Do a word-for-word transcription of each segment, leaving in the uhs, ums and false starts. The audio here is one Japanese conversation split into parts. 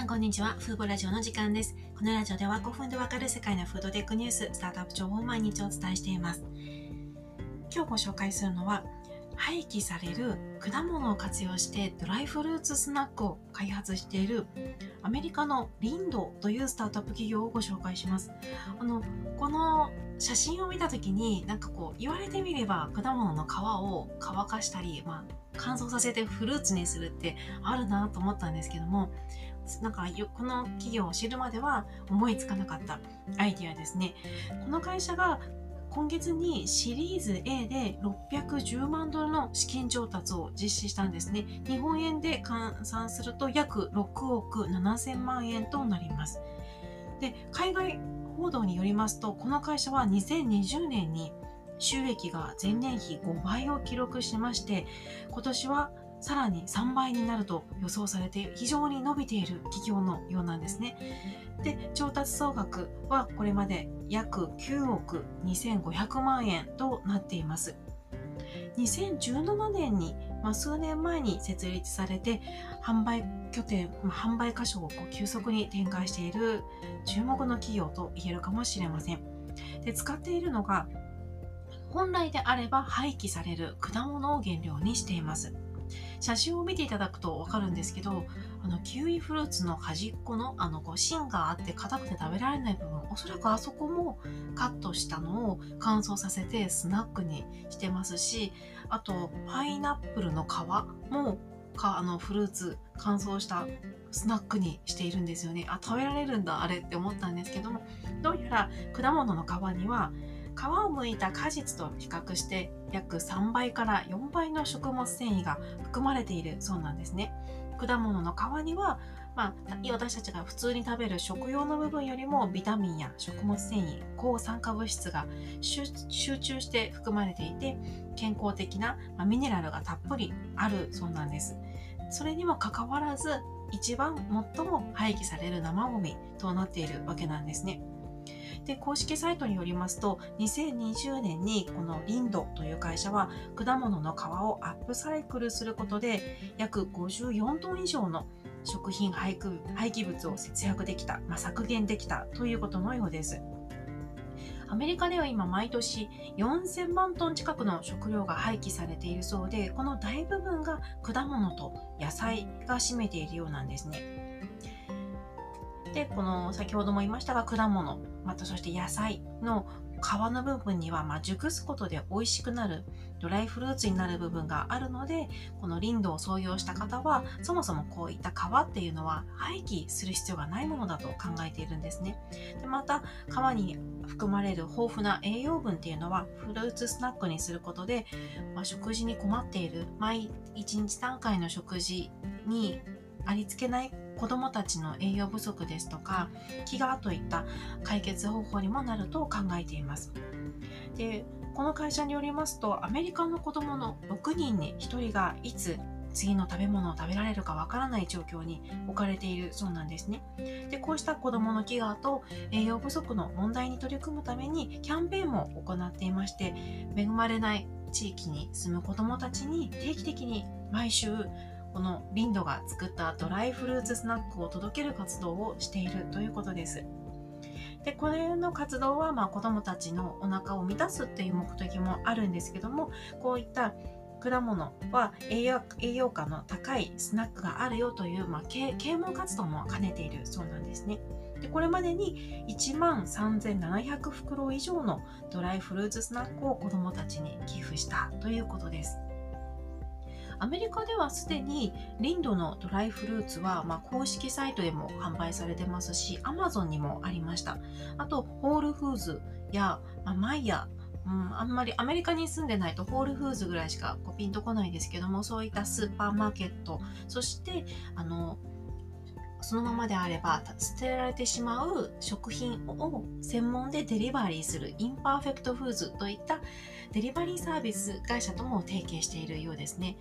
さんこんにちは。フーボラジオの時間です。このラジオではごふんでわかる世界のフードテックニュース、スタートアップ情報を毎日お伝えしています。今日ご紹介するのは、廃棄される果物を活用してドライフルーツスナックを開発しているアメリカのリンドというスタートアップ企業をご紹介します。あのこの写真を見た時に、なんかこう言われてみれば果物の皮を乾かしたり、まあ、乾燥させてフルーツにするってあるなと思ったんですけども、なんかこの企業を知るまでは思いつかなかったアイディアですね。この会社が今月にシリーズ エー でろっぴゃくじゅうまんドルの資金調達を実施したんですね。日本円で換算すると約ろくおくななせんまんえんとなります。で、海外報道によりますと、この会社はにせんにじゅうねんに収益が前年比ごばいを記録しまして、今年はさらにさんばいになると予想されて、非常に伸びている企業のようなんですね。で、調達総額はこれまで約きゅうおくにせんごひゃくまんえんとなっています。にせんじゅうななねんに、まあ、数年前に設立されて、販売拠点、販売箇所をこう急速に展開している注目の企業と言えるかもしれません。で、使っているのが、本来であれば廃棄される果物を原料にしています。写真を見ていただくと分かるんですけど、あのキウイフルーツの端っこのあのこう芯があって硬くて食べられない部分、おそらくあそこもカットしたのを乾燥させてスナックにしてますし、あとパイナップルの皮もかあのフルーツ乾燥したスナックにしているんですよね。あ、食べられるんだあれって思ったんですけども、どうやら果物の皮には皮を剥いた果実と比較して約さんばいからよんばいの食物繊維が含まれているそうなんですね。果物の皮には、まあ、私たちが普通に食べる食用の部分よりもビタミンや食物繊維、抗酸化物質が集中して含まれていて、健康的なミネラルがたっぷりあるそうなんです。それにもかかわらず、一番最も廃棄される生ゴミとなっているわけなんですね。で、公式サイトによりますと、にせんにじゅうねんにこのリンドという会社は果物の皮をアップサイクルすることで約ごじゅうよんトン以上の食品廃棄物を節約できた、まあ、削減できたということのようです。アメリカでは今毎年よんせんまんトン近くの食料が廃棄されているそうで、この大部分が果物と野菜が占めているようなんですね。で、この先ほども言いましたが、果物、またそして野菜の皮の部分には、まあ、熟すことで美味しくなるドライフルーツになる部分があるので、このリンドを創業した方はそもそもこういった皮っていうのは廃棄する必要がないものだと考えているんですね。で、また皮に含まれる豊富な栄養分っていうのはフルーツスナックにすることで、まあ、食事に困っている毎いちにちさんかいの食事にありつけない子どもたちの栄養不足ですとか飢餓といった解決方法にもなると考えています。で、この会社によりますと、アメリカの子どものろくにんにひとりがいつ次の食べ物を食べられるかわからない状況に置かれているそうなんですね。で、こうした子どもの飢餓と栄養不足の問題に取り組むためにキャンペーンも行っていまして、恵まれない地域に住む子どもたちに定期的に毎週このリンドが作ったドライフルーツスナックを届ける活動をしているということです。で、これの活動は、まあ、子どもたちのお腹を満たすという目的もあるんですけども、こういった果物は栄養、栄養価の高いスナックがあるよという、まあ、啓蒙活動も兼ねているそうなんですね。で、これまでにいちまんさんぜんななひゃくふくろ以上のドライフルーツスナックを子どもたちに寄付したということです。アメリカではすでにリンドのドライフルーツは、まあ、公式サイトでも販売されてますし、 Amazon にもありました。あとホールフーズや、まあ、マイヤ、うん、あんまりアメリカに住んでないとホールフーズぐらいしかこうピンとこないですけども、そういったスーパーマーケット、そしてあのそのままであれば捨てられてしまう食品を専門でデリバリーするインパーフェクトフーズといったデリバリーサービス会社とも提携しているようですね。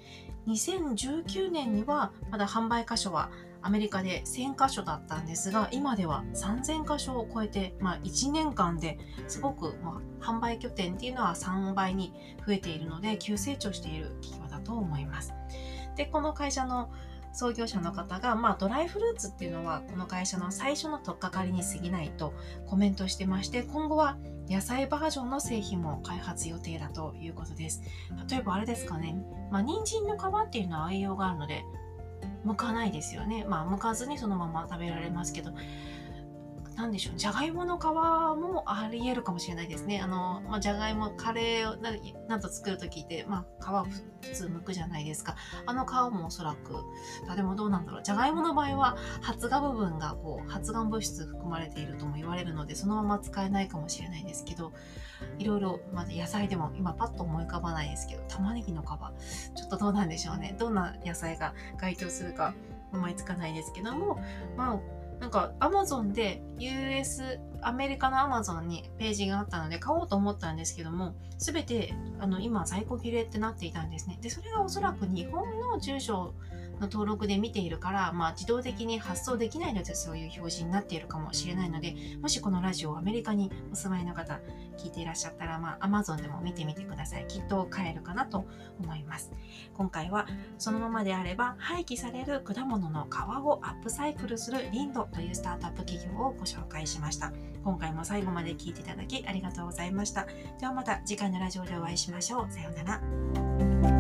にせんじゅうきゅうねんにはまだ販売箇所はアメリカでせんかしょだったんですが、今ではさんぜんかしょを超えて、まあ、いちねんかんですごく、まあ、販売拠点っていうのはさんばいに増えているので、急成長している企業だと思います。で、この会社の創業者の方が、まあ、ドライフルーツっていうのはこの会社の最初の取っかかりに過ぎないとコメントしてまして、今後は野菜バージョンの製品も開発予定だということです。例えばあれですかね、まあ、人参の皮っていうのは栄養があるので剥かないですよね。まあ剥かずにそのまま食べられますけど、なんでしょう、じゃがいもの皮もありえるかもしれないですね。あの、まあ、じゃがいもカレーを な, なんと作る時って、まあ、皮を普通剥くじゃないですか。あの皮もおそらく、あ、でもどうなんだろう、じゃがいもの場合は発芽部分がこう発芽物質含まれているとも言われるので、そのまま使えないかもしれないですけど、いろいろ、まあ、野菜でも今パッと思い浮かばないですけど、玉ねぎの皮ちょっとどうなんでしょうね。どんな野菜が該当するか思いつかないですけども、まあなんかアマゾンで ユーエス アメリカのアマゾンにページがあったので買おうと思ったんですけども、全てあの今在庫切れってなっていたんですね。でそれがおそらく日本の住所の登録で見ているから、まあ、自動的に発送できないのでそういう表示になっているかもしれないので、もしこのラジオをアメリカにお住まいの方聞いていらっしゃったら、まあ、Amazon でも見てみてください。きっと買えるかなと思います。今回はそのままであれば廃棄される果物の皮をアップサイクルするリンドというスタートアップ企業をご紹介しました。今回も最後まで聞いていただきありがとうございました。ではまた次回のラジオでお会いしましょう。さようなら。